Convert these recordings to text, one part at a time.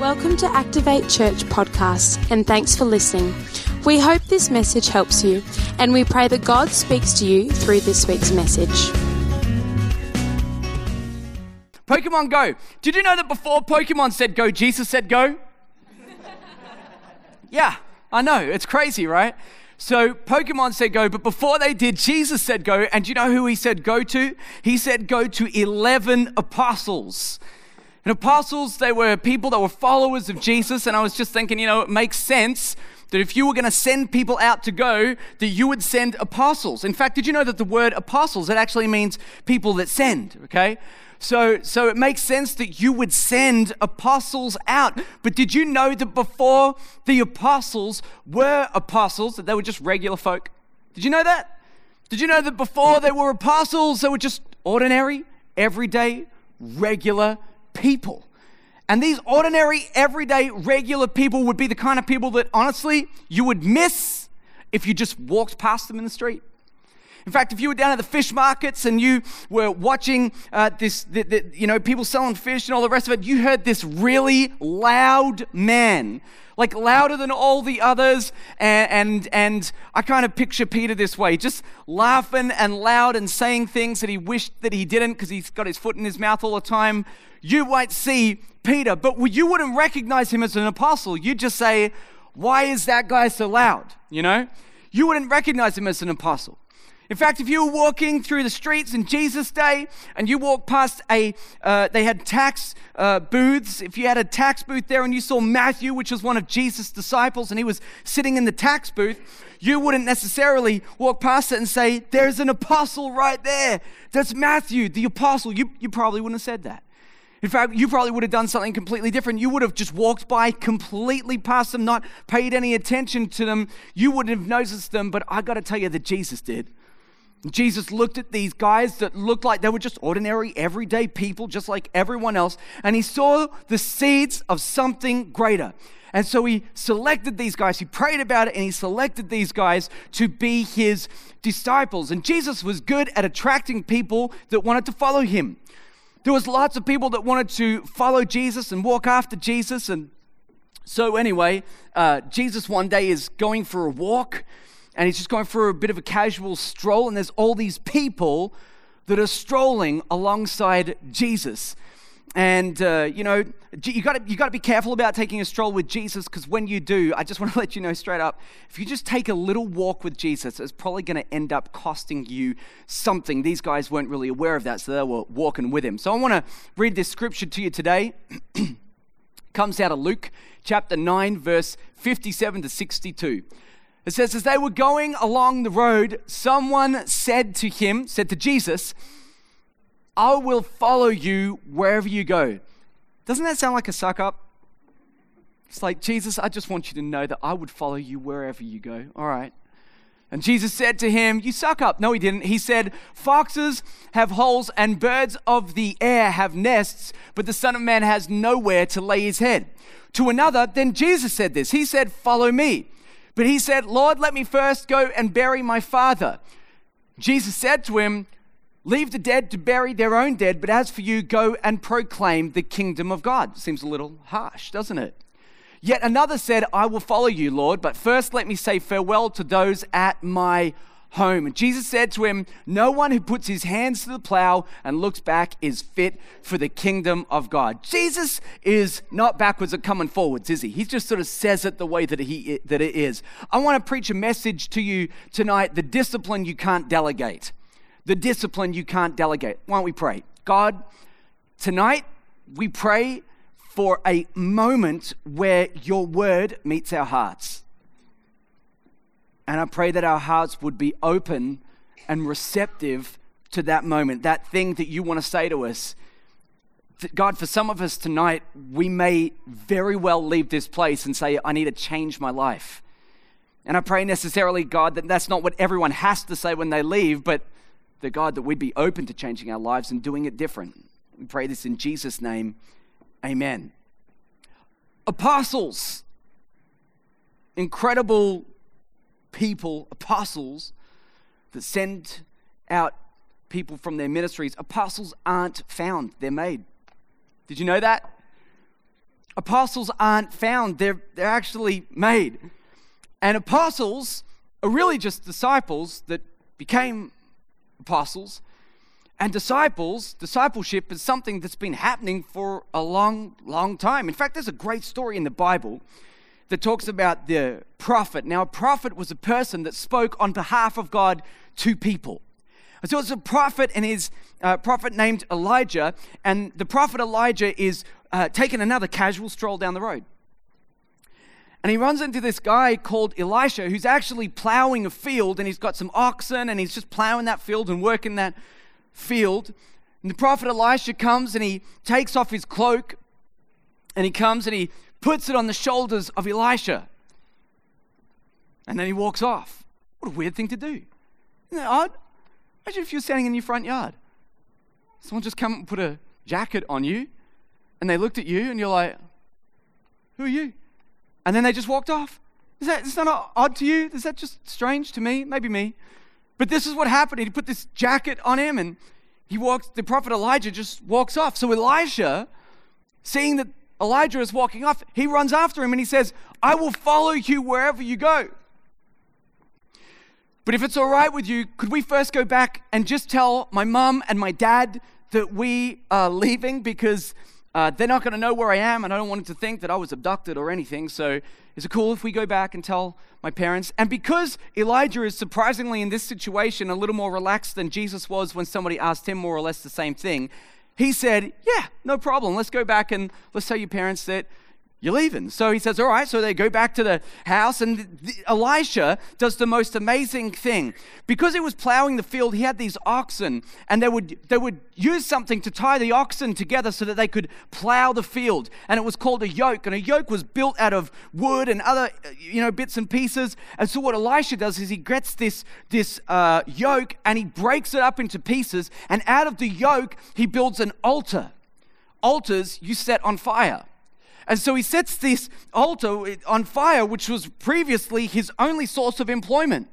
Welcome to Activate Church podcast, and thanks for listening. We hope this message helps you, and we pray that God speaks to you through this week's message. Pokemon Go. Did you know that before Pokemon said go, Jesus said go? Yeah, I know. It's crazy, right? So Pokemon said go, but before they did, Jesus said go. And do you know who he said go to? He said go to 11 apostles. And apostles, they were people that were followers of Jesus. And I was just thinking, you know, it makes sense that if you were going to send people out to go, that you would send apostles. In fact, did you know that the word apostles, it actually means people that send, okay? So it makes sense that you would send apostles out. But did you know that before the apostles were apostles, that they were just regular folk? Did you know that? Did you know that before they were apostles, they were just ordinary, everyday, regular people? And these ordinary, everyday, regular people would be the kind of people that honestly you would miss if you just walked past them in the street. In fact, if you were down at the fish markets and you were watching people selling fish and all the rest of it, you heard this really loud man, like louder than all the others. And I kind of picture Peter this way, just laughing and loud and saying things that he wished that he didn't because he's got his foot in his mouth all the time. You might see Peter, but you wouldn't recognize him as an apostle. You'd just say, why is that guy so loud? You know, you wouldn't recognize him as an apostle. In fact, if you were walking through the streets in Jesus' day and you walked past they had tax booths. If you had a tax booth there and you saw Matthew, which was one of Jesus' disciples, and he was sitting in the tax booth, you wouldn't necessarily walk past it and say, there's an apostle right there. That's Matthew, the apostle. You probably wouldn't have said that. In fact, you probably would have done something completely different. You would have just walked by completely past them, not paid any attention to them. You wouldn't have noticed them, but I got to tell you that Jesus did. Jesus looked at these guys that looked like they were just ordinary, everyday people, just like everyone else, and he saw the seeds of something greater. And so he selected these guys, he prayed about it, and he selected these guys to be his disciples. And Jesus was good at attracting people that wanted to follow him. There was lots of people that wanted to follow Jesus and walk after Jesus. And so anyway, Jesus one day is going for a walk, and he's just going for a bit of a casual stroll, and there's all these people that are strolling alongside Jesus. And, you got to be careful about taking a stroll with Jesus, because when you do, I just want to let you know straight up, if you just take a little walk with Jesus, it's probably going to end up costing you something. These guys weren't really aware of that, so they were walking with him. So I want to read this scripture to you today. It comes out of Luke chapter 9, verse 57 to 62. It says, as they were going along the road, someone said to Jesus, I will follow you wherever you go. Doesn't that sound like a suck up? It's like, Jesus, I just want you to know that I would follow you wherever you go. All right. And Jesus said to him, you suck up. No, he didn't. He said, foxes have holes and birds of the air have nests, but the Son of Man has nowhere to lay his head. To another, then Jesus said this. He said, follow me. But he said, Lord, let me first go and bury my father. Jesus said to him, leave the dead to bury their own dead, but as for you, go and proclaim the kingdom of God. Seems a little harsh, doesn't it? Yet another said, I will follow you, Lord, but first let me say farewell to those at my home. And Jesus said to him, no one who puts his hands to the plow and looks back is fit for the kingdom of God. Jesus is not backwards at coming forwards, is he? He just sort of says it the way that it is. I want to preach a message to you tonight, the discipline you can't delegate. The discipline you can't delegate. Why don't we pray? God, tonight we pray for a moment where your word meets our hearts. And I pray that our hearts would be open and receptive to that moment, that thing that you want to say to us. God, for some of us tonight, we may very well leave this place and say, I need to change my life. And I pray necessarily, God, that that's not what everyone has to say when they leave, but that God, that we'd be open to changing our lives and doing it different. We pray this in Jesus' name. Amen. Apostles. Incredible people, apostles that send out people from their ministries. Apostles aren't found, they're made. Did you know that? apostles aren't found, they're actually made. And apostles are really just disciples that became apostles. And discipleship is something that's been happening for a long, long time. In fact, there's a great story in the Bible that talks about the prophet. Now, a prophet was a person that spoke on behalf of God to people. And so it's a prophet, and his prophet named Elijah, and the prophet Elijah is taking another casual stroll down the road. And he runs into this guy called Elisha, who's actually plowing a field, and he's got some oxen, and he's just plowing that field and working that field. And the prophet Elisha comes, and he takes off his cloak, and he comes and he puts it on the shoulders of Elisha. And then he walks off. What a weird thing to do. Isn't that odd? Imagine if you're standing in your front yard. Someone just come and put a jacket on you, and they looked at you, and you're like, who are you? And then they just walked off. Is that not odd to you? Is that just strange to me? Maybe me. But this is what happened. He put this jacket on him, and the prophet Elijah just walks off. So Elisha, seeing that Elijah is walking off, he runs after him, and he says, I will follow you wherever you go. But if it's all right with you, could we first go back and just tell my mum and my dad that we are leaving, because they're not going to know where I am, and I don't want them to think that I was abducted or anything. So is it cool if we go back and tell my parents? And because Elijah is surprisingly in this situation a little more relaxed than Jesus was when somebody asked him more or less the same thing, he said, yeah, no problem. Let's go back and let's tell your parents that you're leaving. So he says, all right. So they go back to the house, and Elisha does the most amazing thing. Because he was plowing the field, he had these oxen, and they would use something to tie the oxen together so that they could plow the field. And it was called a yoke, and a yoke was built out of wood and other, bits and pieces. And so what Elisha does is he gets this yoke, and he breaks it up into pieces, and out of the yoke, he builds an altar. Altars you set on fire. And so he sets this altar on fire, which was previously his only source of employment.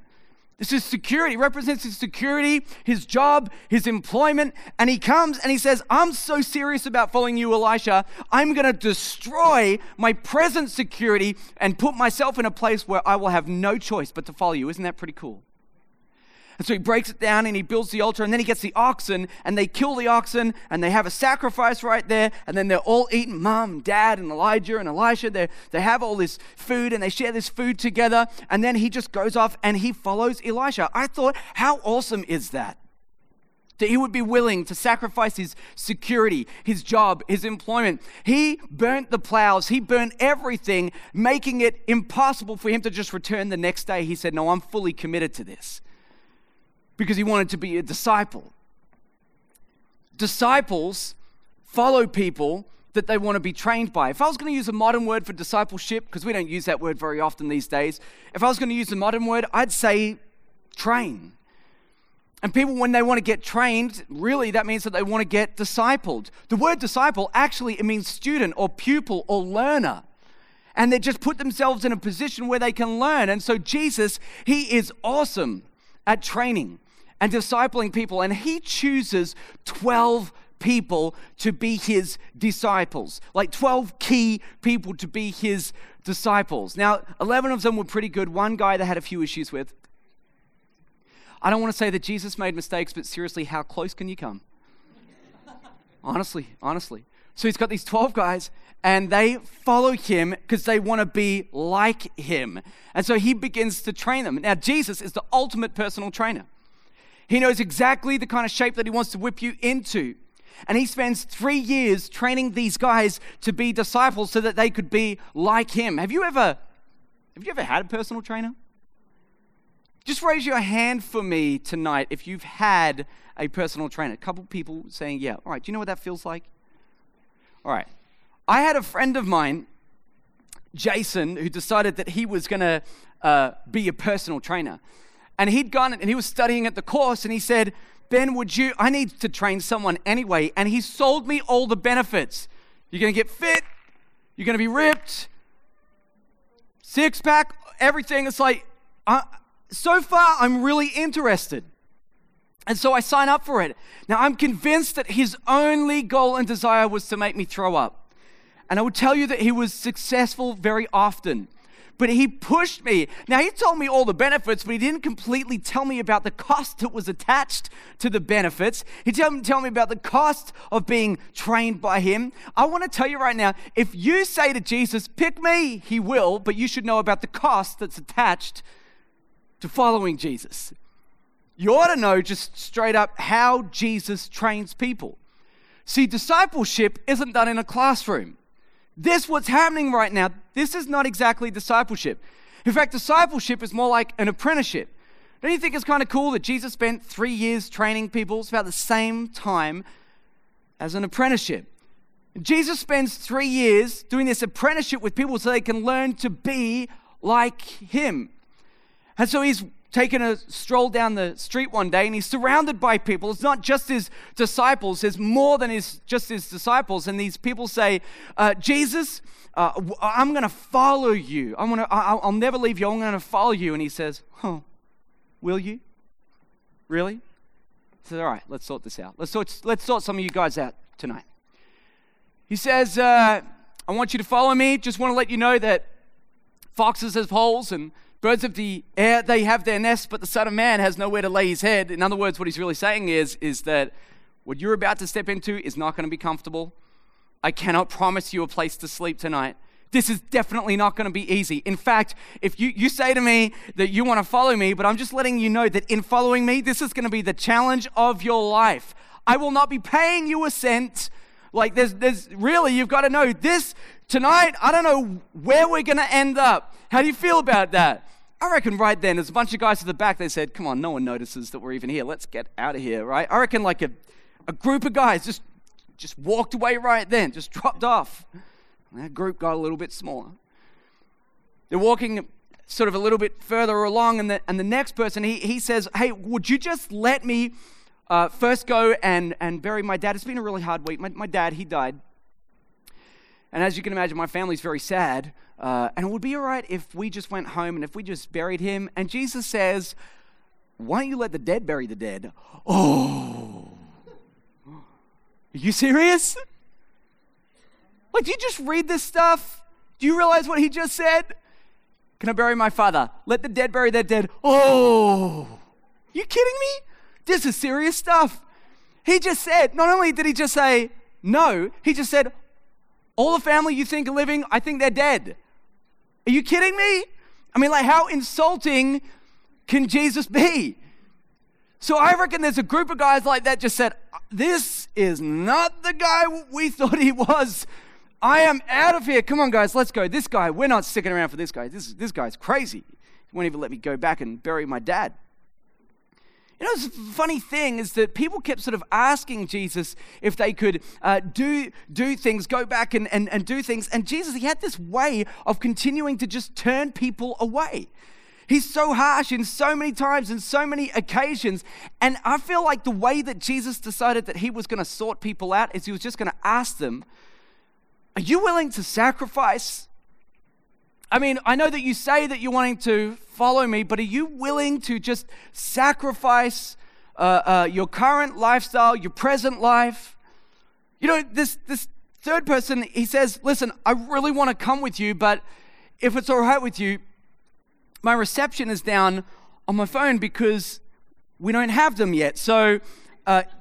This is security. It represents his security, his job, his employment. And he comes and he says, I'm so serious about following you, Elisha. I'm going to destroy my present security and put myself in a place where I will have no choice but to follow you. Isn't that pretty cool? And so he breaks it down and he builds the altar, and then he gets the oxen, and they kill the oxen, and they have a sacrifice right there, and then they're all eating. Mom, Dad, and Elijah and Elisha, they have all this food, and they share this food together, and then he just goes off and he follows Elisha. I thought, how awesome is that? That he would be willing to sacrifice his security, his job, his employment. He burnt the plows. He burnt everything, making it impossible for him to just return the next day. He said, no, I'm fully committed to this. Because he wanted to be a disciple. Disciples follow people that they want to be trained by. If I was going to use a modern word for discipleship, because we don't use that word very often these days, if I was going to use a modern word, I'd say train. And people, when they want to get trained, really that means that they want to get discipled. The word disciple, actually, it means student or pupil or learner. And they just put themselves in a position where they can learn. And so Jesus, he is awesome at training and discipling people, and he chooses 12 people to be his disciples, like 12 key people to be his disciples. Now, 11 of them were pretty good. One guy they had a few issues with. I don't want to say that Jesus made mistakes, but seriously, how close can you come? Honestly. So he's got these 12 guys, and they follow him because they want to be like him. And so he begins to train them. Now, Jesus is the ultimate personal trainer. He knows exactly the kind of shape that he wants to whip you into. And he spends 3 years training these guys to be disciples so that they could be like him. Have you ever had a personal trainer? Just raise your hand for me tonight if you've had a personal trainer. A couple people saying, yeah. All right, do you know what that feels like? All right. I had a friend of mine, Jason, who decided that he was going to be a personal trainer. And he'd gone and he was studying at the course, and he said, Ben, I need to train someone anyway. And he sold me all the benefits. You're going to get fit. You're going to be ripped. 6-pack, everything. It's like, so far, I'm really interested. And so I sign up for it. Now, I'm convinced that his only goal and desire was to make me throw up. And I would tell you that he was successful very often. But he pushed me. Now, he told me all the benefits, but he didn't completely tell me about the cost that was attached to the benefits. He didn't tell me about the cost of being trained by him. I want to tell you right now, if you say to Jesus, pick me, he will, but you should know about the cost that's attached to following Jesus. You ought to know just straight up how Jesus trains people. See, discipleship isn't done in a classroom. This, what's happening right now, this is not exactly discipleship. In fact, discipleship is more like an apprenticeship. Don't you think it's kind of cool that Jesus spent 3 years training people? It's about the same time as an apprenticeship. Jesus spends 3 years doing this apprenticeship with people so they can learn to be like him. And so he's taken a stroll down the street one day and he's surrounded by people. It's not just his disciples. There's more than just his disciples. And these people say, Jesus, I'm going to follow you. I'll never leave you. I'm going to follow you. And he says, oh, will you? Really? He says, all right, let's sort this out. Let's sort some of you guys out tonight. He says, I want you to follow me. Just want to let you know that foxes have holes and birds of the air, they have their nests, but the Son of Man has nowhere to lay his head. In other words, what he's really saying is that what you're about to step into is not going to be comfortable. I cannot promise you a place to sleep tonight. This is definitely not going to be easy. In fact, if you say to me that you want to follow me, but I'm just letting you know that in following me, this is going to be the challenge of your life. I will not be paying you a cent. Like there's really, you've got to know this tonight. I don't know where we're going to end up. How do you feel about that? I reckon right then, there's a bunch of guys at the back. They said, come on, no one notices that we're even here. Let's get out of here, right? I reckon like a group of guys just walked away right then, just dropped off. And that group got a little bit smaller. They're walking sort of a little bit further along, and the next person, he says, hey, would you just let me first go and bury my dad? It's been a really hard week. My dad, he died. And as you can imagine, my family's very sad. And it would be all right if we just went home and if we just buried him. And Jesus says, why don't you let the dead bury the dead? Oh, are you serious? Like, do you just read this stuff? Do you realize what he just said? Can I bury my father? Let the dead bury their dead. Oh, you kidding me? This is serious stuff. He just said, not only did he just say no, he just said, all the family you think are living, I think they're dead. Are you kidding me? I mean, like, how insulting can Jesus be? So I reckon there's a group of guys like that just said, this is not the guy we thought he was. I am out of here. Come on, guys, let's go. This guy, we're not sticking around for this guy. This guy's crazy. He won't even let me go back and bury my dad. You know, the funny thing is that people kept sort of asking Jesus if they could do things, go back and do things. And Jesus, he had this way of continuing to just turn people away. He's so harsh in so many times and so many occasions. And I feel like the way that Jesus decided that he was going to sort people out is he was just going to ask them, are you willing to sacrifice? I mean, I know that you say that you're wanting to follow me, but are you willing to just sacrifice your current lifestyle, your present life? You know, this third person, he says, listen, I really want to come with you, but if it's all right with you, my reception is down on my phone because we don't have them yet. So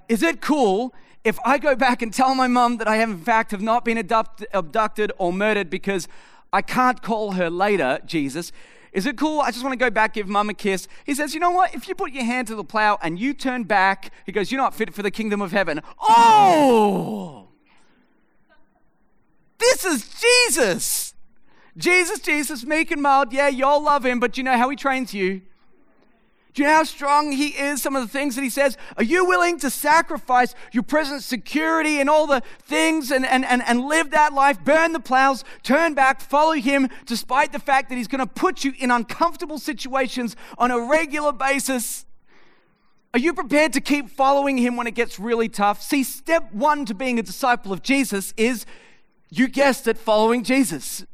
is it cool if I go back and tell my mom that I have in fact have not been abducted or murdered because I can't call her later, Jesus. Is it cool? I just want to go back, give mum a kiss. He says, you know what? If you put your hand to the plow and you turn back, he goes, you're not fit for the kingdom of heaven. Oh! This is Jesus. Jesus, meek and mild. Yeah, y'all love him, but you know how he trains you. Do you know how strong he is? Some of the things that he says, are you willing to sacrifice your present security and all the things and live that life, burn the plows, turn back, follow him, despite the fact that he's going to put you in uncomfortable situations on a regular basis? Are you prepared to keep following him when it gets really tough? See, step one to being a disciple of Jesus is, you guessed it, following Jesus.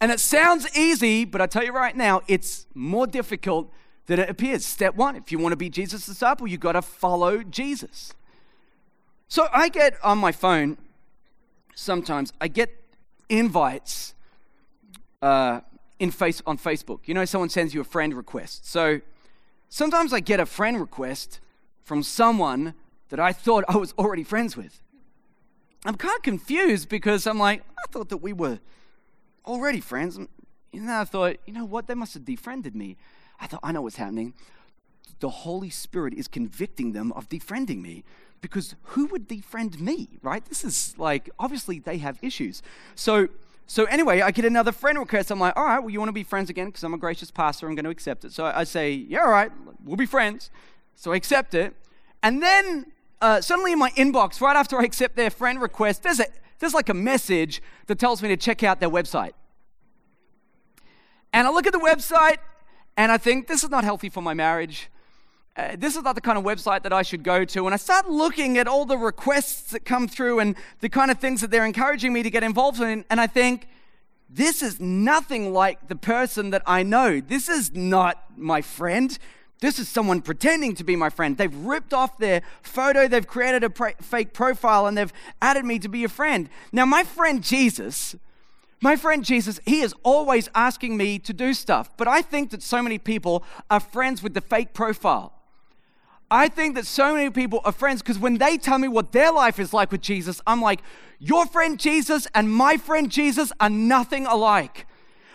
And it sounds easy, but I tell you right now, it's more difficult that it appears. Step one, if you want to be Jesus' disciple, you've got to follow Jesus. So I get on my phone sometimes I get invites on Facebook. You know, someone sends you a friend request. So sometimes I get a friend request from someone that I thought I was already friends with. I'm kind of confused because I'm like, I thought that we were already friends. And then I thought, you know what? They must have defriended me. I thought, I know what's happening. The Holy Spirit is convicting them of defriending me, because who would defriend me, right? This is like, obviously they have issues. So anyway, I get another friend request. I'm like, all right, well, you want to be friends again? Because I'm a gracious pastor. I'm going to accept it. So I say, yeah, all right, we'll be friends. So I accept it. And then suddenly in my inbox, right after I accept their friend request, there's like a message that tells me to check out their website. And I look at the website and I think, this is not healthy for my marriage. This is not the kind of website that I should go to. And I start looking at all the requests that come through and the kind of things that they're encouraging me to get involved in. And I think, this is nothing like the person that I know. This is not my friend. This is someone pretending to be my friend. They've ripped off their photo. They've created a fake profile and they've added me to be a friend. Now, my friend Jesus, he is always asking me to do stuff. But I think that so many people are friends with the fake profile. I think that so many people are friends because when they tell me what their life is like with Jesus, I'm like, your friend Jesus and my friend Jesus are nothing alike.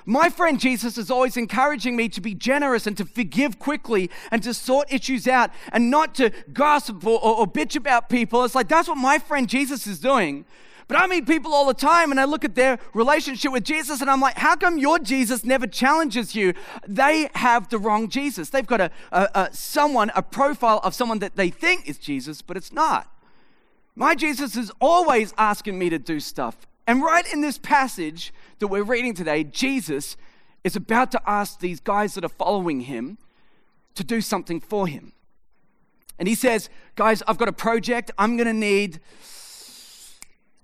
My friend Jesus is always encouraging me to be generous and to forgive quickly and to sort issues out and not to gossip or bitch about people. It's like, that's what my friend Jesus is doing. But I meet people all the time and I look at their relationship with Jesus and I'm like, how come your Jesus never challenges you? They have the wrong Jesus. They've got a profile of someone that they think is Jesus, but it's not. My Jesus is always asking me to do stuff. And right in this passage that we're reading today, Jesus is about to ask these guys that are following him to do something for him. And he says, guys, I've got a project. I'm going to need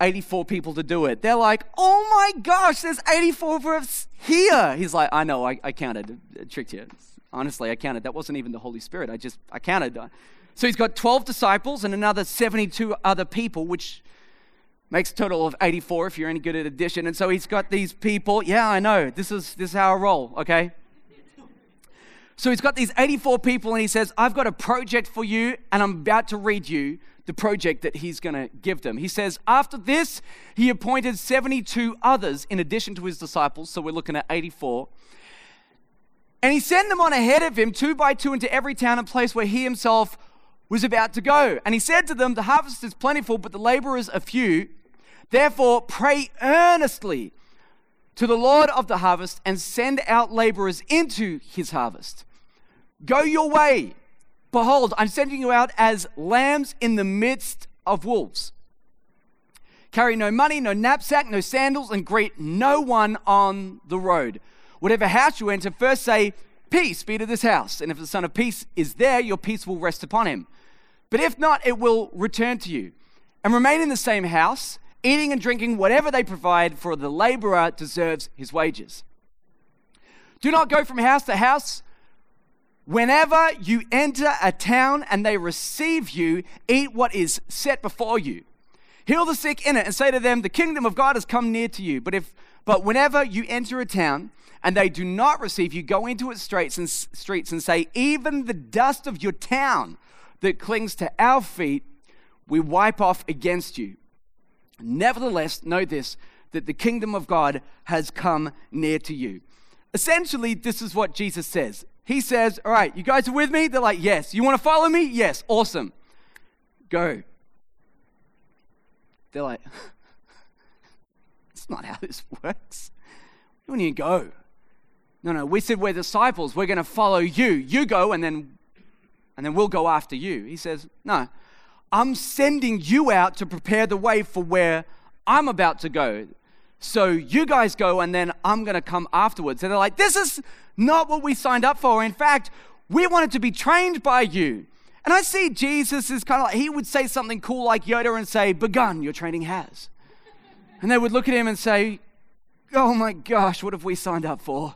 84 people to do it. They're like, oh my gosh, there's 84 of us here. He's like, I know, I counted. I tricked you. Honestly, I counted. That wasn't even the Holy Spirit. I counted. So he's got 12 disciples and another 72 other people, which makes a total of 84 if you're any good at addition. And so he's got these people. Yeah, I know. This is how I roll, okay? So he's got these 84 people and he says, I've got a project for you, and I'm about to read you the project that he's going to give them. He says, after this, he appointed 72 others in addition to his disciples. So we're looking at 84. And he sent them on ahead of him, 2 by 2, into every town and place where he himself was about to go. And he said to them, the harvest is plentiful, but the laborers are few. Therefore, pray earnestly to the Lord of the harvest and send out laborers into his harvest. Go your way. Behold, I'm sending you out as lambs in the midst of wolves. Carry no money, no knapsack, no sandals, and greet no one on the road. Whatever house you enter, first say, peace be to this house. And if the son of peace is there, your peace will rest upon him. But if not, it will return to you. And remain in the same house, eating and drinking whatever they provide, for the laborer deserves his wages. Do not go from house to house. Whenever you enter a town and they receive you, eat what is set before you. Heal the sick in it and say to them, the kingdom of God has come near to you. But whenever you enter a town and they do not receive you, go into its streets and say, even the dust of your town that clings to our feet, we wipe off against you. Nevertheless, know this, that the kingdom of God has come near to you. Essentially, this is what Jesus says. He says, all right, you guys are with me? They're like, yes. You want to follow me? Yes. Awesome. Go. They're like, that's not how this works. You don't need to go. No, we said we're disciples. We're going to follow you. You go, and then we'll go after you. He says, no, I'm sending you out to prepare the way for where I'm about to go. So you guys go, and then I'm going to come afterwards. And they're like, this is not what we signed up for. In fact, we wanted to be trained by you. And I see Jesus is kind of like, he would say something cool like Yoda and say, begun, your training has. And they would look at him and say, oh my gosh, what have we signed up for?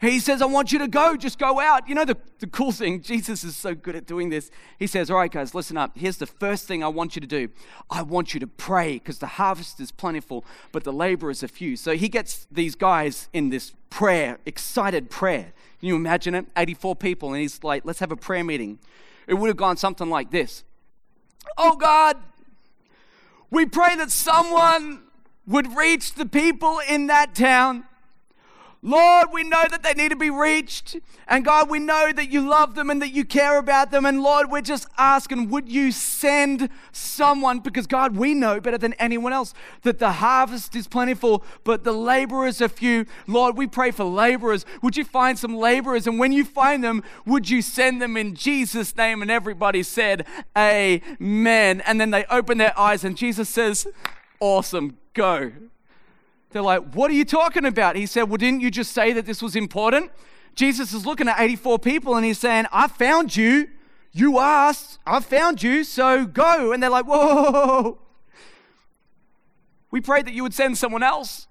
He says, I want you to go. Just go out. You know, the cool thing, Jesus is so good at doing this. He says, all right, guys, listen up. Here's the first thing I want you to do. I want you to pray because the harvest is plentiful, but the laborers are few. So he gets these guys in this prayer, excited prayer. Can you imagine it? 84 people. And he's like, let's have a prayer meeting. It would have gone something like this. Oh, God, we pray that someone would reach the people in that town. Lord, we know that they need to be reached. And God, we know that you love them and that you care about them. And Lord, we're just asking, would you send someone? Because God, we know better than anyone else that the harvest is plentiful, but the laborers are few. Lord, we pray for laborers. Would you find some laborers? And when you find them, would you send them in Jesus' name? And everybody said, amen. And then they open their eyes and Jesus says, awesome, go. They're like, what are you talking about? He said, well, didn't you just say that this was important? Jesus is looking at 84 people and he's saying, I found you. You asked. I found you. So go. And they're like, whoa. We prayed that you would send someone else.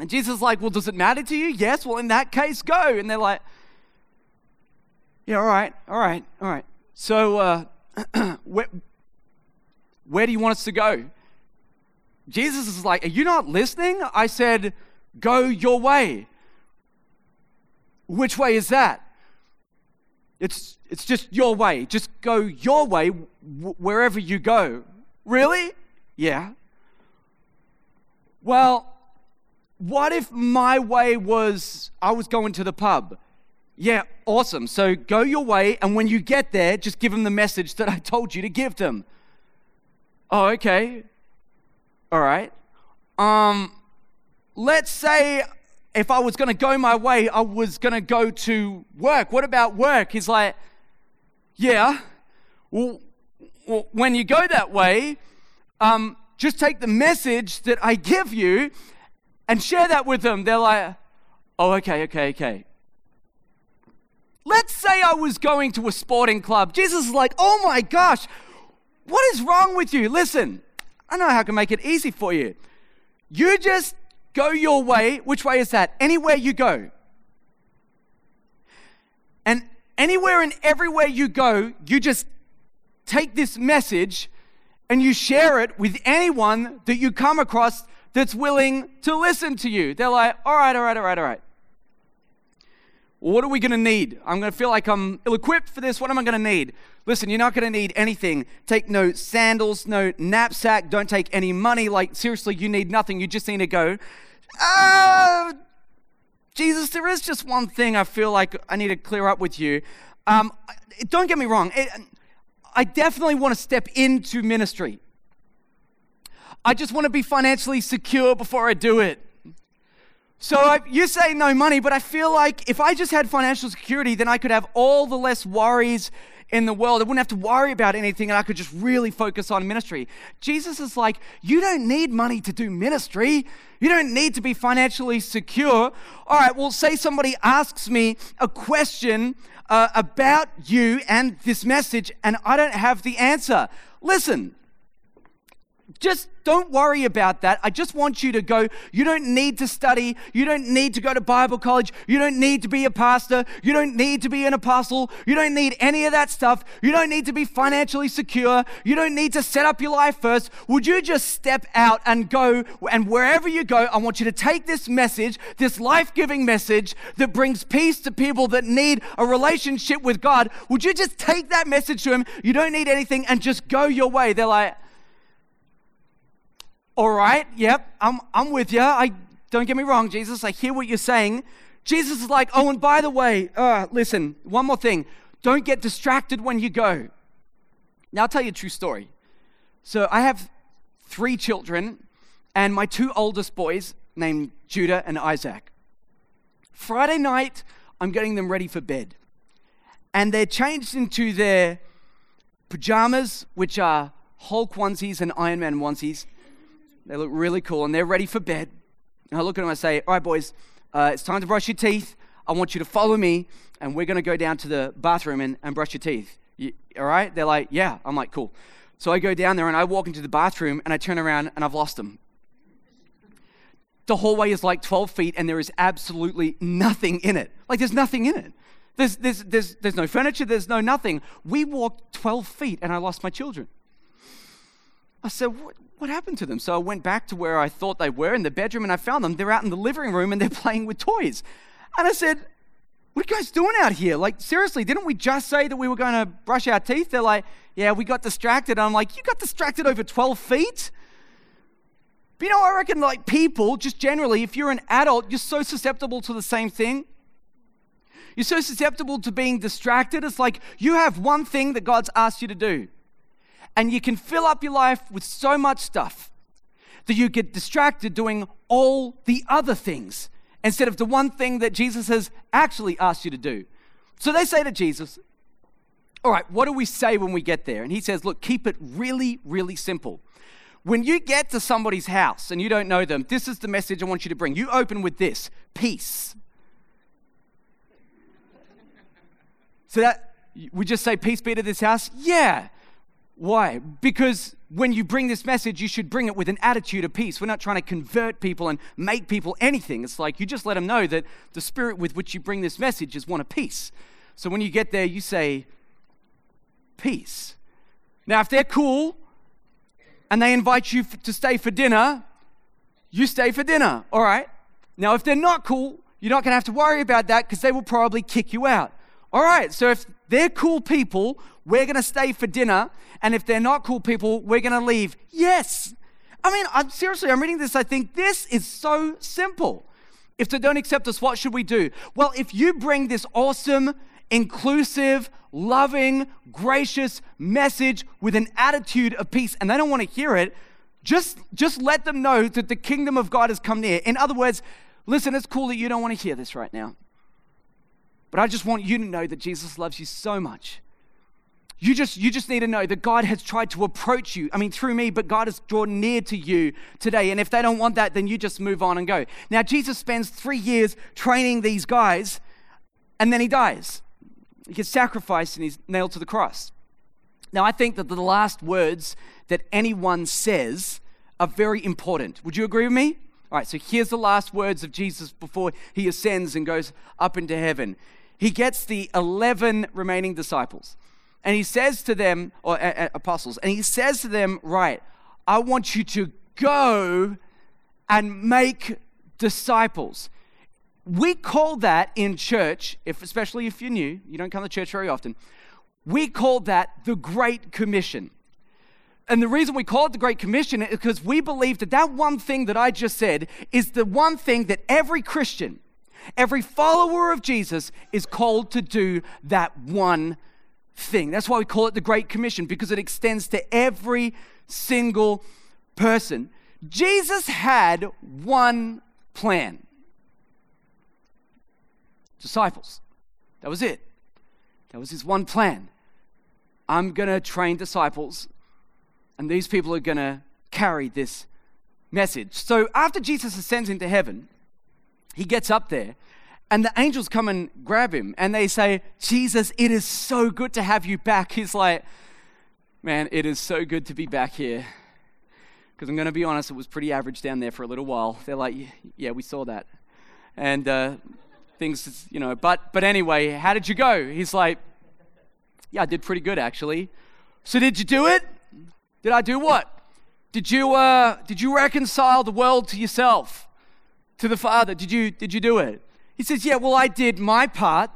And Jesus is like, well, does it matter to you? Yes. Well, in that case, go. And they're like, yeah, all right. So where do you want us to go? Jesus is like, are you not listening? I said, go your way. Which way is that? It's just your way. Just go your way wherever you go. Really? Yeah. Well, what if my way was I was going to the pub? Yeah, awesome. So go your way, and when you get there, just give them the message that I told you to give them. Oh, okay. All right, let's say if I was going to go my way, I was going to go to work. What about work? He's like, yeah, well when you go that way, just take the message that I give you and share that with them. They're like, oh, okay. Let's say I was going to a sporting club. Jesus is like, oh my gosh, what is wrong with you? Listen. I know how I can make it easy for you. You just go your way. Which way is that? Anywhere you go. And anywhere and everywhere you go, you just take this message and you share it with anyone that you come across that's willing to listen to you. They're like, all right. Well, what are we going to need? I'm going to feel like I'm ill-equipped for this. What am I going to need? Listen, you're not going to need anything. Take no sandals, no knapsack. Don't take any money. Like, seriously, you need nothing. You just need to go, Jesus, there is just one thing I feel like I need to clear up with you. Don't get me wrong. I definitely want to step into ministry. I just want to be financially secure before I do it. So you say no money, but I feel like if I just had financial security, then I could have all the less worries in the world. I wouldn't have to worry about anything, and I could just really focus on ministry. Jesus is like, you don't need money to do ministry. You don't need to be financially secure. All right, well, say somebody asks me a question about you and this message, and I don't have the answer. Listen. Just don't worry about that. I just want you to go. You don't need to study. You don't need to go to Bible college. You don't need to be a pastor. You don't need to be an apostle. You don't need any of that stuff. You don't need to be financially secure. You don't need to set up your life first. Would you just step out and go? And wherever you go, I want you to take this message, this life-giving message that brings peace to people that need a relationship with God. Would you just take that message to him? You don't need anything and just go your way. They're like, all right, yep, I'm with you. Don't get me wrong, Jesus. I hear what you're saying. Jesus is like, oh, and by the way, listen, one more thing. Don't get distracted when you go. Now, I'll tell you a true story. So I have 3 children, and my 2 oldest boys named Judah and Isaac. Friday night, I'm getting them ready for bed. And they're changed into their pajamas, which are Hulk onesies and Iron Man onesies. They look really cool, and they're ready for bed. And I look at them and I say, all right, boys, it's time to brush your teeth. I want you to follow me, and we're going to go down to the bathroom and brush your teeth. All right? They're like, yeah. I'm like, cool. So I go down there, and I walk into the bathroom, and I turn around, and I've lost them. the hallway is like 12 feet and there is absolutely nothing in it. Like there's nothing in it. There's no furniture, there's no nothing. We walked 12 feet and I lost my children. I said, what happened to them? So I went back to where I thought they were in the bedroom and I found them. They're out in the living room and they're playing with toys. And I said, what are you guys doing out here? Like, seriously, didn't we just say that we were going to brush our teeth? They're like, yeah, we got distracted. And I'm like, you got distracted over 12 feet? But you know, I reckon like people, just generally, if you're an adult, you're so susceptible to the same thing. You're so susceptible to being distracted. It's like you have one thing that God's asked you to do. And you can fill up your life with so much stuff that you get distracted doing all the other things instead of the one thing that Jesus has actually asked you to do. So they say to Jesus, all right, what do we say when we get there? And he says, look, keep it really, really simple. When you get to somebody's house and you don't know them, this is the message I want you to bring. You open with this, peace. So that, we just say, peace be to this house? Yeah. Why? Because when you bring this message, you should bring it with an attitude of peace. We're not trying to convert people and make people anything. It's like you just let them know that the spirit with which you bring this message is one of peace. So when you get there, you say, peace. Now, if they're cool and they invite you to stay for dinner, you stay for dinner, all right? Now, if they're not cool, you're not going to have to worry about that because they will probably kick you out. All right, so if they're cool people, we're going to stay for dinner. And if they're not cool people, we're going to leave. Yes. I mean, I'm reading this. I think this is so simple. If they don't accept us, what should we do? Well, if you bring this awesome, inclusive, loving, gracious message with an attitude of peace and they don't want to hear it, just let them know that the kingdom of God has come near. In other words, listen, it's cool that you don't want to hear this right now. But I just want you to know that Jesus loves you so much. You just need to know that God has tried to approach you. I mean, through me, but God has drawn near to you today. And if they don't want that, then you just move on and go. Now, Jesus spends 3 years training these guys, and then he dies. He gets sacrificed and he's nailed to the cross. Now, I think that the last words that anyone says are very important. Would you agree with me? All right, so here's the last words of Jesus before he ascends and goes up into heaven. He gets the 11 remaining disciples and he says to them, or apostles, and he says to them, right, I want you to go and make disciples. We call that in church, especially if you're new, you don't come to church very often, we call that the Great Commission. And the reason we call it the Great Commission is because we believe that that one thing that I just said is the one thing that every Christian, every follower of Jesus is called to do, that one thing. That's why we call it the Great Commission, because it extends to every single person. Jesus had one plan. Disciples. That was it. That was his one plan. I'm going to train disciples. And these people are going to carry this message. So after Jesus ascends into heaven, he gets up there and the angels come and grab him and they say, Jesus, it is so good to have you back. He's like, man, it is so good to be back here. Because I'm going to be honest, it was pretty average down there for a little while. They're like, yeah, we saw that. And things, you know, but anyway, how did you go? He's like, yeah, I did pretty good actually. So did you do it? Did I do what? Did you reconcile the world to yourself, to the Father? Did you do it? He says, yeah, well, I did my part.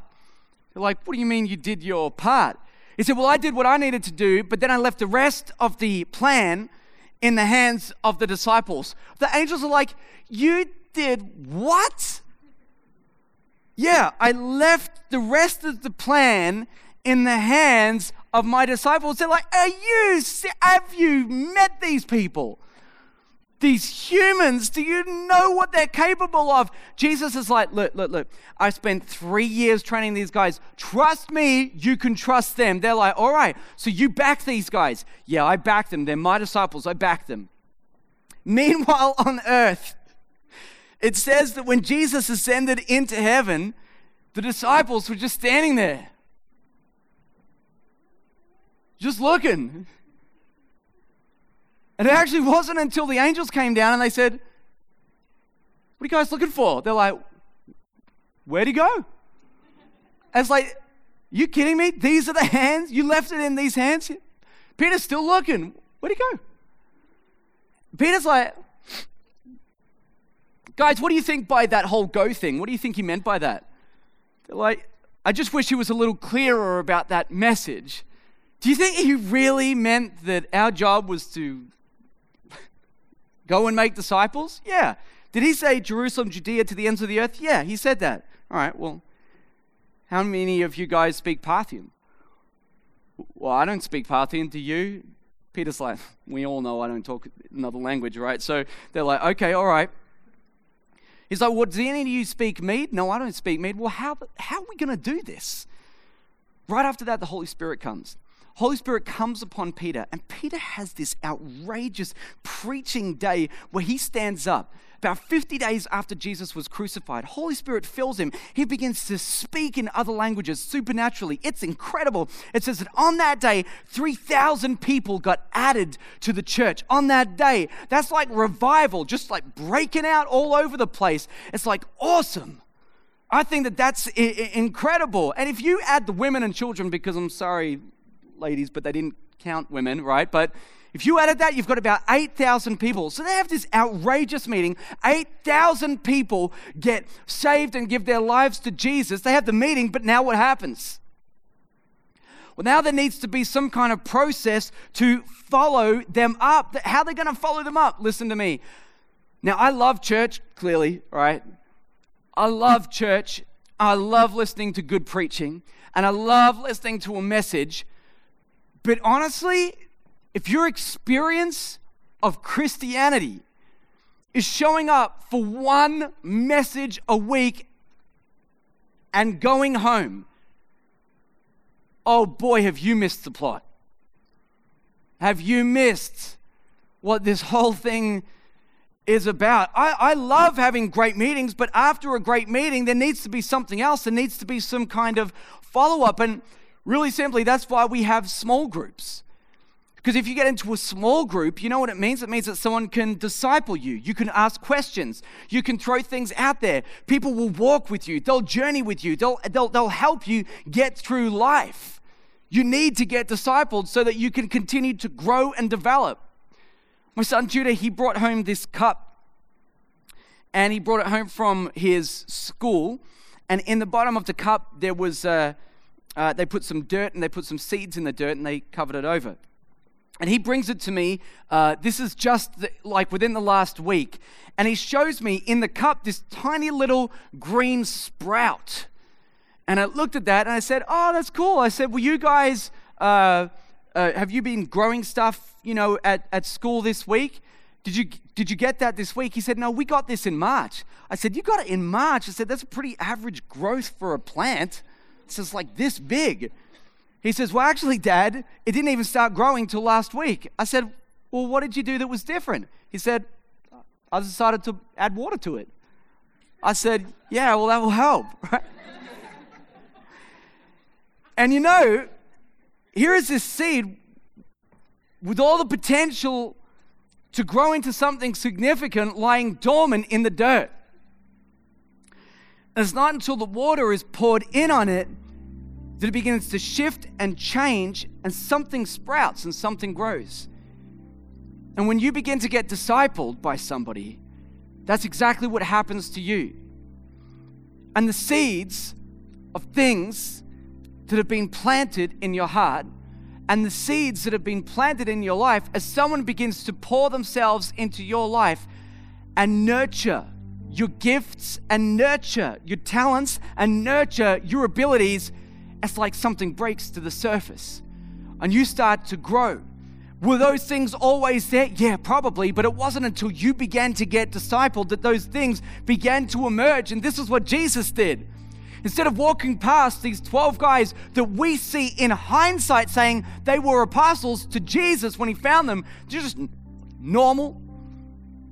They're like, what do you mean you did your part? He said, well, I did what I needed to do, but then I left the rest of the plan in the hands of the disciples. The angels are like, you did what? Yeah, I left the rest of the plan in the hands of my disciples. They're like, have you met these people? These humans, do you know what they're capable of? Jesus is like, look, I spent 3 years training these guys. Trust me, you can trust them. They're like, all right, so you back these guys. Yeah, I back them. They're my disciples. I back them. Meanwhile, on earth, it says that when Jesus ascended into heaven, the disciples were just standing there. Just looking. And it actually wasn't until the angels came down and they said, what are you guys looking for? They're like, where'd he go? And it's like, you kidding me? These are the hands? You left it in these hands? Peter's still looking. Where'd he go? Peter's like, guys, what do you think by that whole go thing? What do you think he meant by that? They're like, I just wish he was a little clearer about that message. Do you think he really meant that our job was to go and make disciples? Yeah. Did he say Jerusalem, Judea to the ends of the earth? Yeah, he said that. All right, well, how many of you guys speak Parthian? Well, I don't speak Parthian, do you? Peter's like, we all know I don't talk another language, right? So they're like, okay, all right. He's like, well, do any of you speak Mede? No, I don't speak Mede. Well, how are we going to do this? Right after that, the Holy Spirit comes. Holy Spirit comes upon Peter, and Peter has this outrageous preaching day where he stands up. About 50 days after Jesus was crucified, Holy Spirit fills him. He begins to speak in other languages supernaturally. It's incredible. It says that on that day, 3,000 people got added to the church. On that day, that's like revival, just like breaking out all over the place. It's like awesome. I think that that's incredible. And if you add the women and children, because I'm sorry, ladies, but they didn't count women, right? But if you added that, you've got about 8,000 people. So they have this outrageous meeting. 8,000 people get saved and give their lives to Jesus. They have the meeting, but now what happens? Well, now there needs to be some kind of process to follow them up. How are they going to follow them up? Listen to me. Now, I love church, clearly, right? I love church. I love listening to good preaching. And I love listening to a message. But honestly, if your experience of Christianity is showing up for one message a week and going home, oh boy, have you missed the plot. Have you missed what this whole thing is about? I love having great meetings, but after a great meeting, there needs to be something else. There needs to be some kind of follow-up. And really simply, that's why we have small groups. Because if you get into a small group, you know what it means? It means that someone can disciple you. You can ask questions. You can throw things out there. People will walk with you. They'll journey with you. They'll help you get through life. You need to get discipled so that you can continue to grow and develop. My son Judah, he brought home this cup. And he brought it home from his school. And in the bottom of the cup, there was they put some dirt and they put some seeds in the dirt and they covered it over. And he brings it to me, this is just like within the last week. And he shows me in the cup this tiny little green sprout. And I looked at that and I said, oh, that's cool. I said, well, you guys, have you been growing stuff, you know, at school this week? Did you get that this week? He said, no, we got this in March. I said, you got it in March? I said, that's a pretty average growth for a plant. It's just like this big. He says, well, actually, Dad, it didn't even start growing till last week. I said, well, what did you do that was different? He said, I decided to add water to it. I said, yeah, well, that will help, right? And you know, here is this seed with all the potential to grow into something significant lying dormant in the dirt. And it's not until the water is poured in on it that it begins to shift and change, and something sprouts and something grows. And when you begin to get discipled by somebody, that's exactly what happens to you. And the seeds of things that have been planted in your heart and the seeds that have been planted in your life, as someone begins to pour themselves into your life and nurture your gifts and nurture your talents and nurture your abilities, it's like something breaks to the surface and you start to grow. Were those things always there? Yeah, probably, but it wasn't until you began to get discipled that those things began to emerge. And this is what Jesus did. Instead of walking past these 12 guys that we see in hindsight saying they were apostles to Jesus when he found them, they're just normal,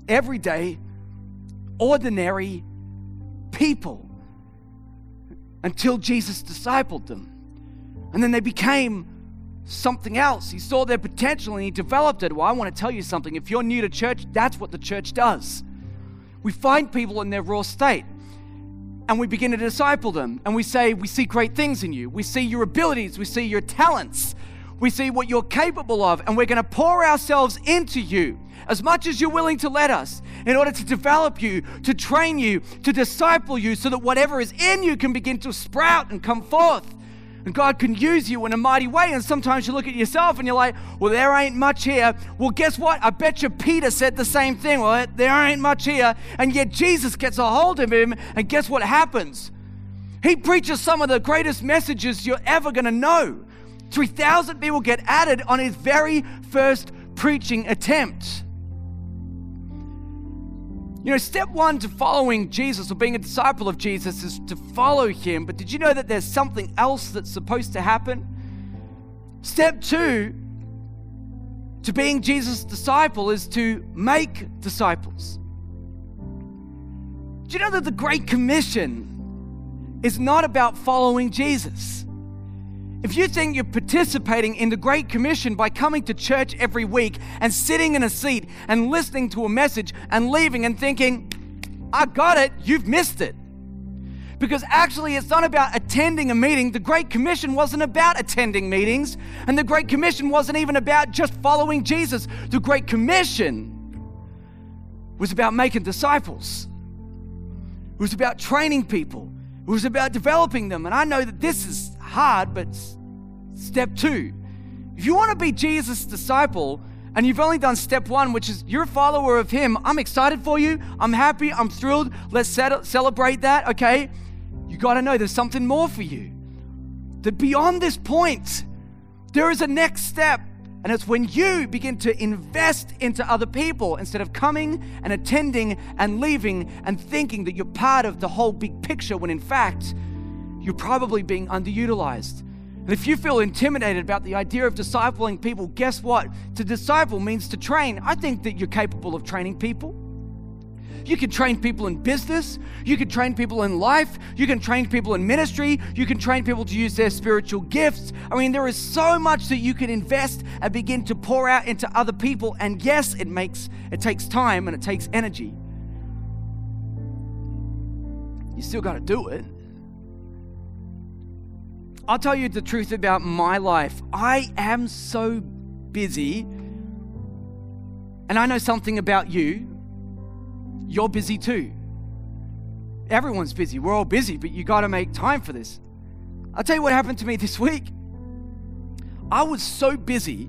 everyday, ordinary people. Until Jesus discipled them. And then they became something else. He saw their potential and he developed it. Well, I want to tell you something. If you're new to church, that's what the church does. We find people in their raw state and we begin to disciple them. And we say, we see great things in you. We see your abilities. We see your talents. We see what you're capable of, and we're going to pour ourselves into you as much as you're willing to let us in order to develop you, to train you, to disciple you so that whatever is in you can begin to sprout and come forth. And God can use you in a mighty way. And sometimes you look at yourself and you're like, well, there ain't much here. Well, guess what? I bet you Peter said the same thing. Well, there ain't much here. And yet Jesus gets a hold of him, and guess what happens? He preaches some of the greatest messages you're ever going to know. 3,000 people get added on his very first preaching attempt. You know, step one to following Jesus or being a disciple of Jesus is to follow him. But did you know that there's something else that's supposed to happen? Step two to being Jesus' disciple is to make disciples. Do you know that the Great Commission is not about following Jesus? If you think you're participating in the Great Commission by coming to church every week and sitting in a seat and listening to a message and leaving and thinking, I got it, you've missed it. Because actually it's not about attending a meeting. The Great Commission wasn't about attending meetings, and the Great Commission wasn't even about just following Jesus. The Great Commission was about making disciples. It was about training people. It was about developing them. And I know that this is hard, but step two. If you want to be Jesus' disciple and you've only done step one, which is you're a follower of him, I'm excited for you. I'm happy. I'm thrilled. Let's celebrate that, okay? You got to know there's something more for you. That beyond this point, there is a next step. And it's when you begin to invest into other people instead of coming and attending and leaving and thinking that you're part of the whole big picture when in fact, you're probably being underutilized. And if you feel intimidated about the idea of discipling people, guess what? To disciple means to train. I think that you're capable of training people. You can train people in business. You can train people in life. You can train people in ministry. You can train people to use their spiritual gifts. I mean, there is so much that you can invest and begin to pour out into other people. And yes, it takes time and it takes energy. You still got to do it. I'll tell you the truth about my life. I am so busy. And I know something about you. You're busy too. Everyone's busy. We're all busy, but you got to make time for this. I'll tell you what happened to me this week. I was so busy,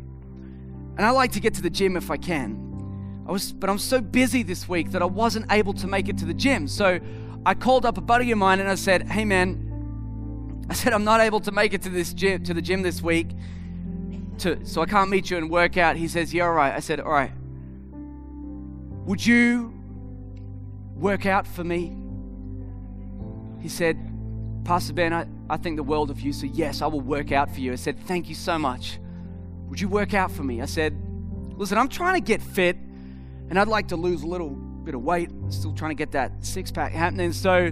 and I like to get to the gym if I can. But I'm so busy this week that I wasn't able to make it to the gym. So I called up a buddy of mine and I said, "Hey man," I said, "I'm not able to make it to the gym this week, so I can't meet you and work out." He says, "Yeah, all right." I said, "All right. Would you work out for me?" He said, "Pastor Ben, I think the world of you, so yes, I will work out for you." I said, "Thank you so much. Would you work out for me?" I said, "Listen, I'm trying to get fit and I'd like to lose a little bit of weight. Still trying to get that six pack happening. So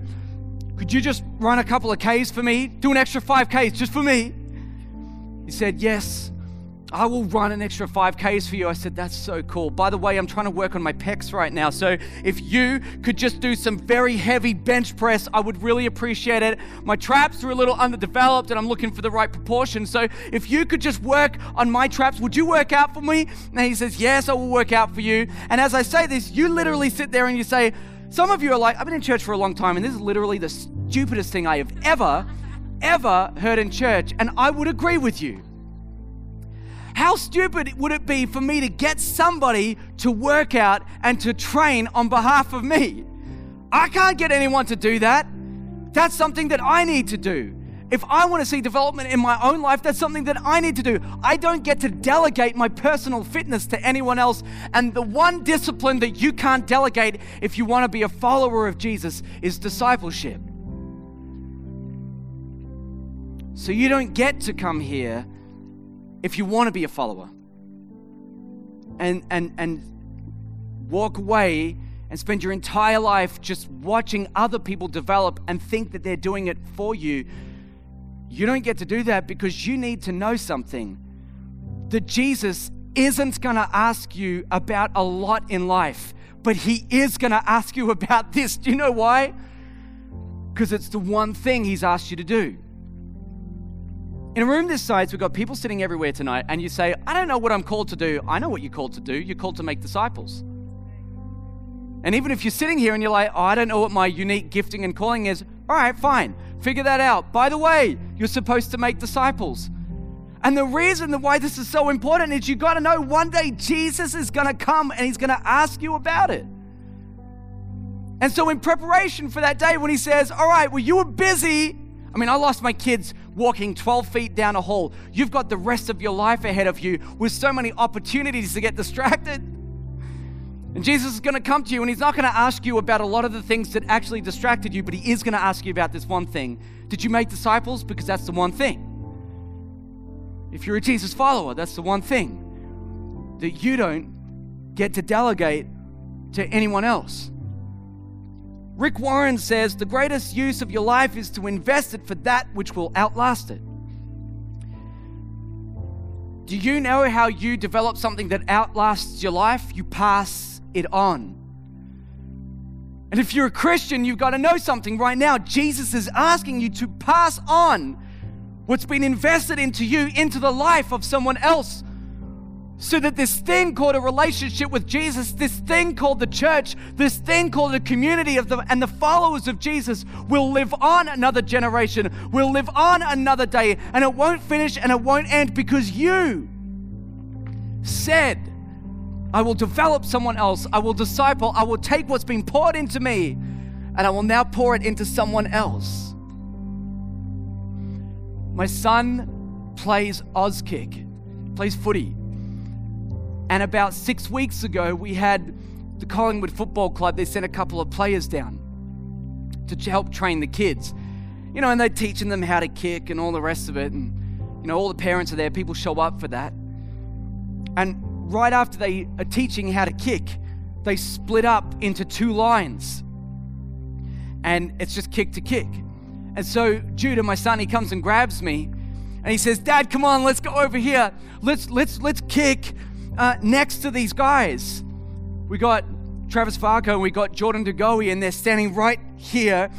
could you just run a couple of Ks for me? Do an extra 5Ks just for me." He said, "Yes, I will run an extra 5Ks for you." I said, "That's so cool. By the way, I'm trying to work on my pecs right now. So if you could just do some very heavy bench press, I would really appreciate it. My traps are a little underdeveloped and I'm looking for the right proportion. So if you could just work on my traps, would you work out for me?" And he says, "Yes, I will work out for you." And as I say this, you literally sit there and you say, some of you are like, "I've been in church for a long time and this is literally the stupidest thing I have ever heard in church." And I would agree with you. How stupid would it be for me to get somebody to work out and to train on behalf of me? I can't get anyone to do that. That's something that I need to do. If I want to see development in my own life, that's something that I need to do. I don't get to delegate my personal fitness to anyone else. And the one discipline that you can't delegate if you want to be a follower of Jesus is discipleship. So you don't get to come here if you want to be a follower and walk away and spend your entire life just watching other people develop and think that they're doing it for you, you don't get to do that because you need to know something. That Jesus isn't going to ask you about a lot in life, but he is going to ask you about this. Do you know why? Because it's the one thing he's asked you to do. In a room this size, we've got people sitting everywhere tonight, and you say, I don't know what I'm called to do. I know what you're called to do. You're called to make disciples. And even if you're sitting here and you're like, oh, I don't know what my unique gifting and calling is, all right, fine, figure that out. By the way, you're supposed to make disciples. And the reason why this is so important is you've got to know one day Jesus is going to come and he's going to ask you about it. And so in preparation for that day when he says, all right, well, you were busy. I mean, I lost my kids walking 12 feet down a hall. You've got the rest of your life ahead of you with so many opportunities to get distracted. And Jesus is going to come to you and he's not going to ask you about a lot of the things that actually distracted you, but he is going to ask you about this one thing. Did you make disciples? Because that's the one thing. If you're a Jesus follower, that's the one thing that you don't get to delegate to anyone else. Rick Warren says, the greatest use of your life is to invest it for that which will outlast it. Do you know how you develop something that outlasts your life? You pass it on. And if you're a Christian, you've got to know something right now. Jesus is asking you to pass on what's been invested into you, into the life of someone else, so that this thing called a relationship with Jesus, this thing called the church, this thing called the community of and the followers of Jesus will live on another generation, will live on another day, and it won't finish and it won't end because you said, I will develop someone else, I will disciple, I will take what's been poured into me and I will now pour it into someone else. My son plays OzKick, plays footy. And about 6 weeks ago, we had the Collingwood Football Club, they sent a couple of players down to help train the kids. You know, and they're teaching them how to kick and all the rest of it. And, you know, all the parents are there, people show up for that. And right after they are teaching how to kick, they split up into two lines. And it's just kick to kick. And so Judah, my son, he comes and grabs me and he says, Dad, come on, let's go over here. Let's kick. Next to these guys, we got Travis Farco and we got Jordan DeGoey, and they're standing right here.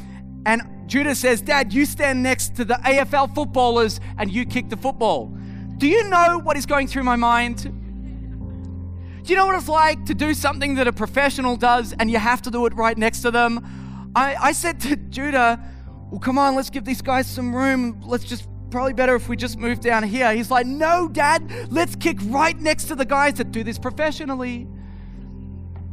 And Judah says, Dad, you stand next to the AFL footballers and you kick the football. Do you know what is going through my mind? Do you know what it's like to do something that a professional does and you have to do it right next to them? I said to Judah, well, come on, let's give these guys some room. Let's just probably better if we just move down here. He's like, no, Dad, let's kick right next to the guys that do this professionally.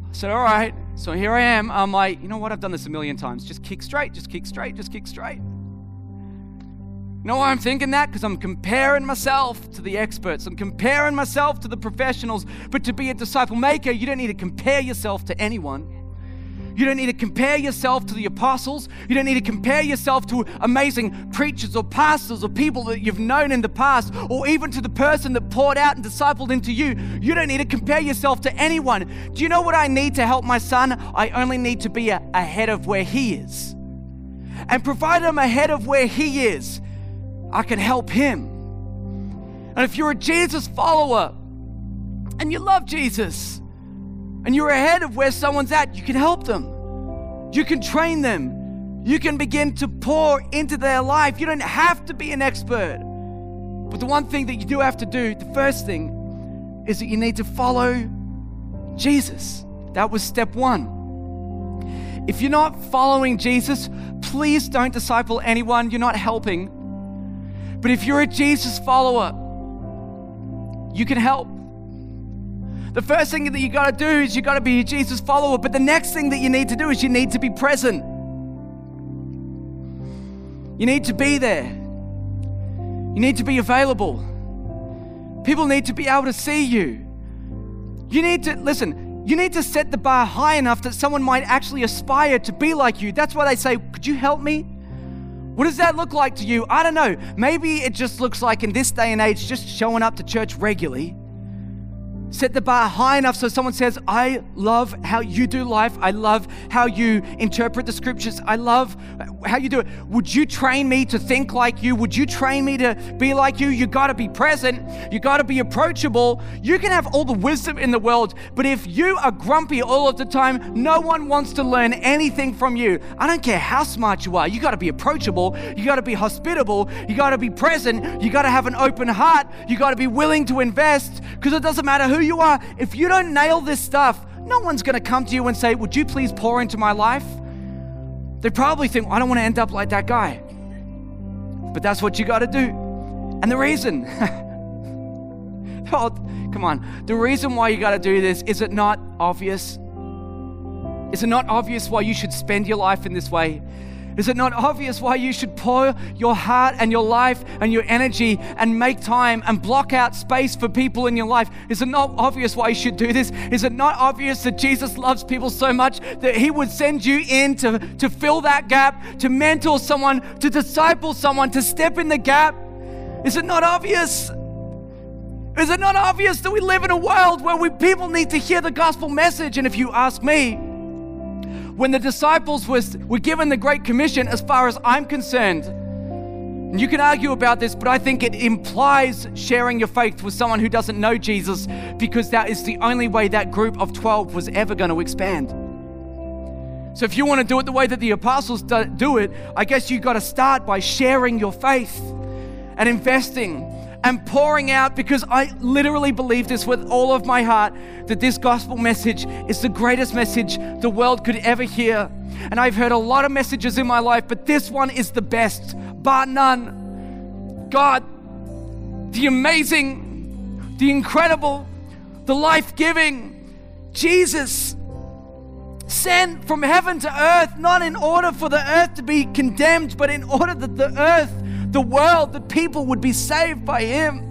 I said, all right. So here I am. I'm like, you know what? I've done this a million times. Just kick straight, just kick straight, just kick straight. You know why I'm thinking that? Because I'm comparing myself to the experts. I'm comparing myself to the professionals. But to be a disciple maker, you don't need to compare yourself to anyone. You don't need to compare yourself to the apostles. You don't need to compare yourself to amazing preachers or pastors or people that you've known in the past, or even to the person that poured out and discipled into you. You don't need to compare yourself to anyone. Do you know what I need to help my son? I only need to be ahead of where he is. And provided I'm ahead of where he is, I can help him. And if you're a Jesus follower and you love Jesus, and you're ahead of where someone's at, you can help them. You can train them. You can begin to pour into their life. You don't have to be an expert. But the one thing that you do have to do, the first thing, is that you need to follow Jesus. That was step one. If you're not following Jesus, please don't disciple anyone. You're not helping. But if you're a Jesus follower, you can help. The first thing that you got to do is you got to be a Jesus follower, but the next thing that you need to do is you need to be present. You need to be there. You need to be available. People need to be able to see you. You need to, listen, you need to set the bar high enough that someone might actually aspire to be like you. That's why they say, could you help me? What does that look like to you? I don't know. Maybe it just looks like in this day and age, just showing up to church regularly. Set the bar high enough so someone says, I love how you do life. I love how you interpret the scriptures. I love how you do it. Would you train me to think like you? Would you train me to be like you? You got to be present. You got to be approachable. You can have all the wisdom in the world, but if you are grumpy all of the time, no one wants to learn anything from you. I don't care how smart you are. You got to be approachable. You got to be hospitable. You got to be present. You got to have an open heart. You got to be willing to invest, because it doesn't matter who you are. If you don't nail this stuff, no one's going to come to you and say, would you please pour into my life? They probably think, I don't want to end up like that guy. But that's what you got to do. And the reason, the reason why you got to do this, is it not obvious? Is it not obvious why you should spend your life in this way? Is it not obvious why you should pour your heart and your life and your energy and make time and block out space for people in your life? Is it not obvious why you should do this? Is it not obvious that Jesus loves people so much that he would send you in to fill that gap, to mentor someone, to disciple someone, to step in the gap? Is it not obvious? Is it not obvious that we live in a world where people need to hear the gospel message? And if you ask me, when the disciples were given the Great Commission, as far as I'm concerned, and you can argue about this, but I think it implies sharing your faith with someone who doesn't know Jesus, because that is the only way that group of 12 was ever going to expand. So if you want to do it the way that the apostles do it, I guess you got to start by sharing your faith and investing and pouring out, because I literally believe this with all of my heart, that this gospel message is the greatest message the world could ever hear. And I've heard a lot of messages in my life, but this one is the best, bar none. God, the amazing, the incredible, the life-giving Jesus, sent from heaven to earth, not in order for the earth to be condemned, but in order that the earth, the world, that people would be saved by him.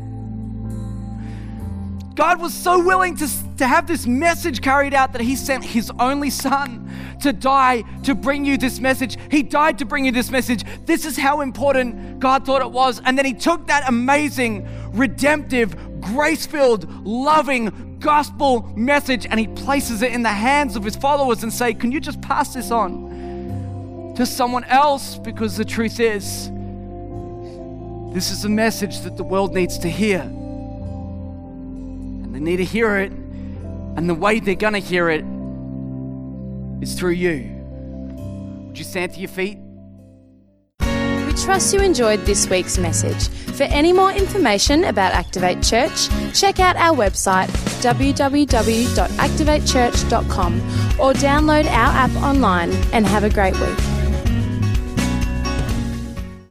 God was so willing to have this message carried out that he sent his only son to die to bring you this message. He died to bring you this message. This is how important God thought it was. And then he took that amazing, redemptive, grace-filled, loving gospel message and he places it in the hands of his followers and say, can you just pass this on to someone else? Because the truth is, this is a message that the world needs to hear. And they need to hear it. And the way they're going to hear it is through you. Would you stand to your feet? We trust you enjoyed this week's message. For any more information about Activate Church, check out our website, www.activatechurch.com, or download our app online, and have a great week.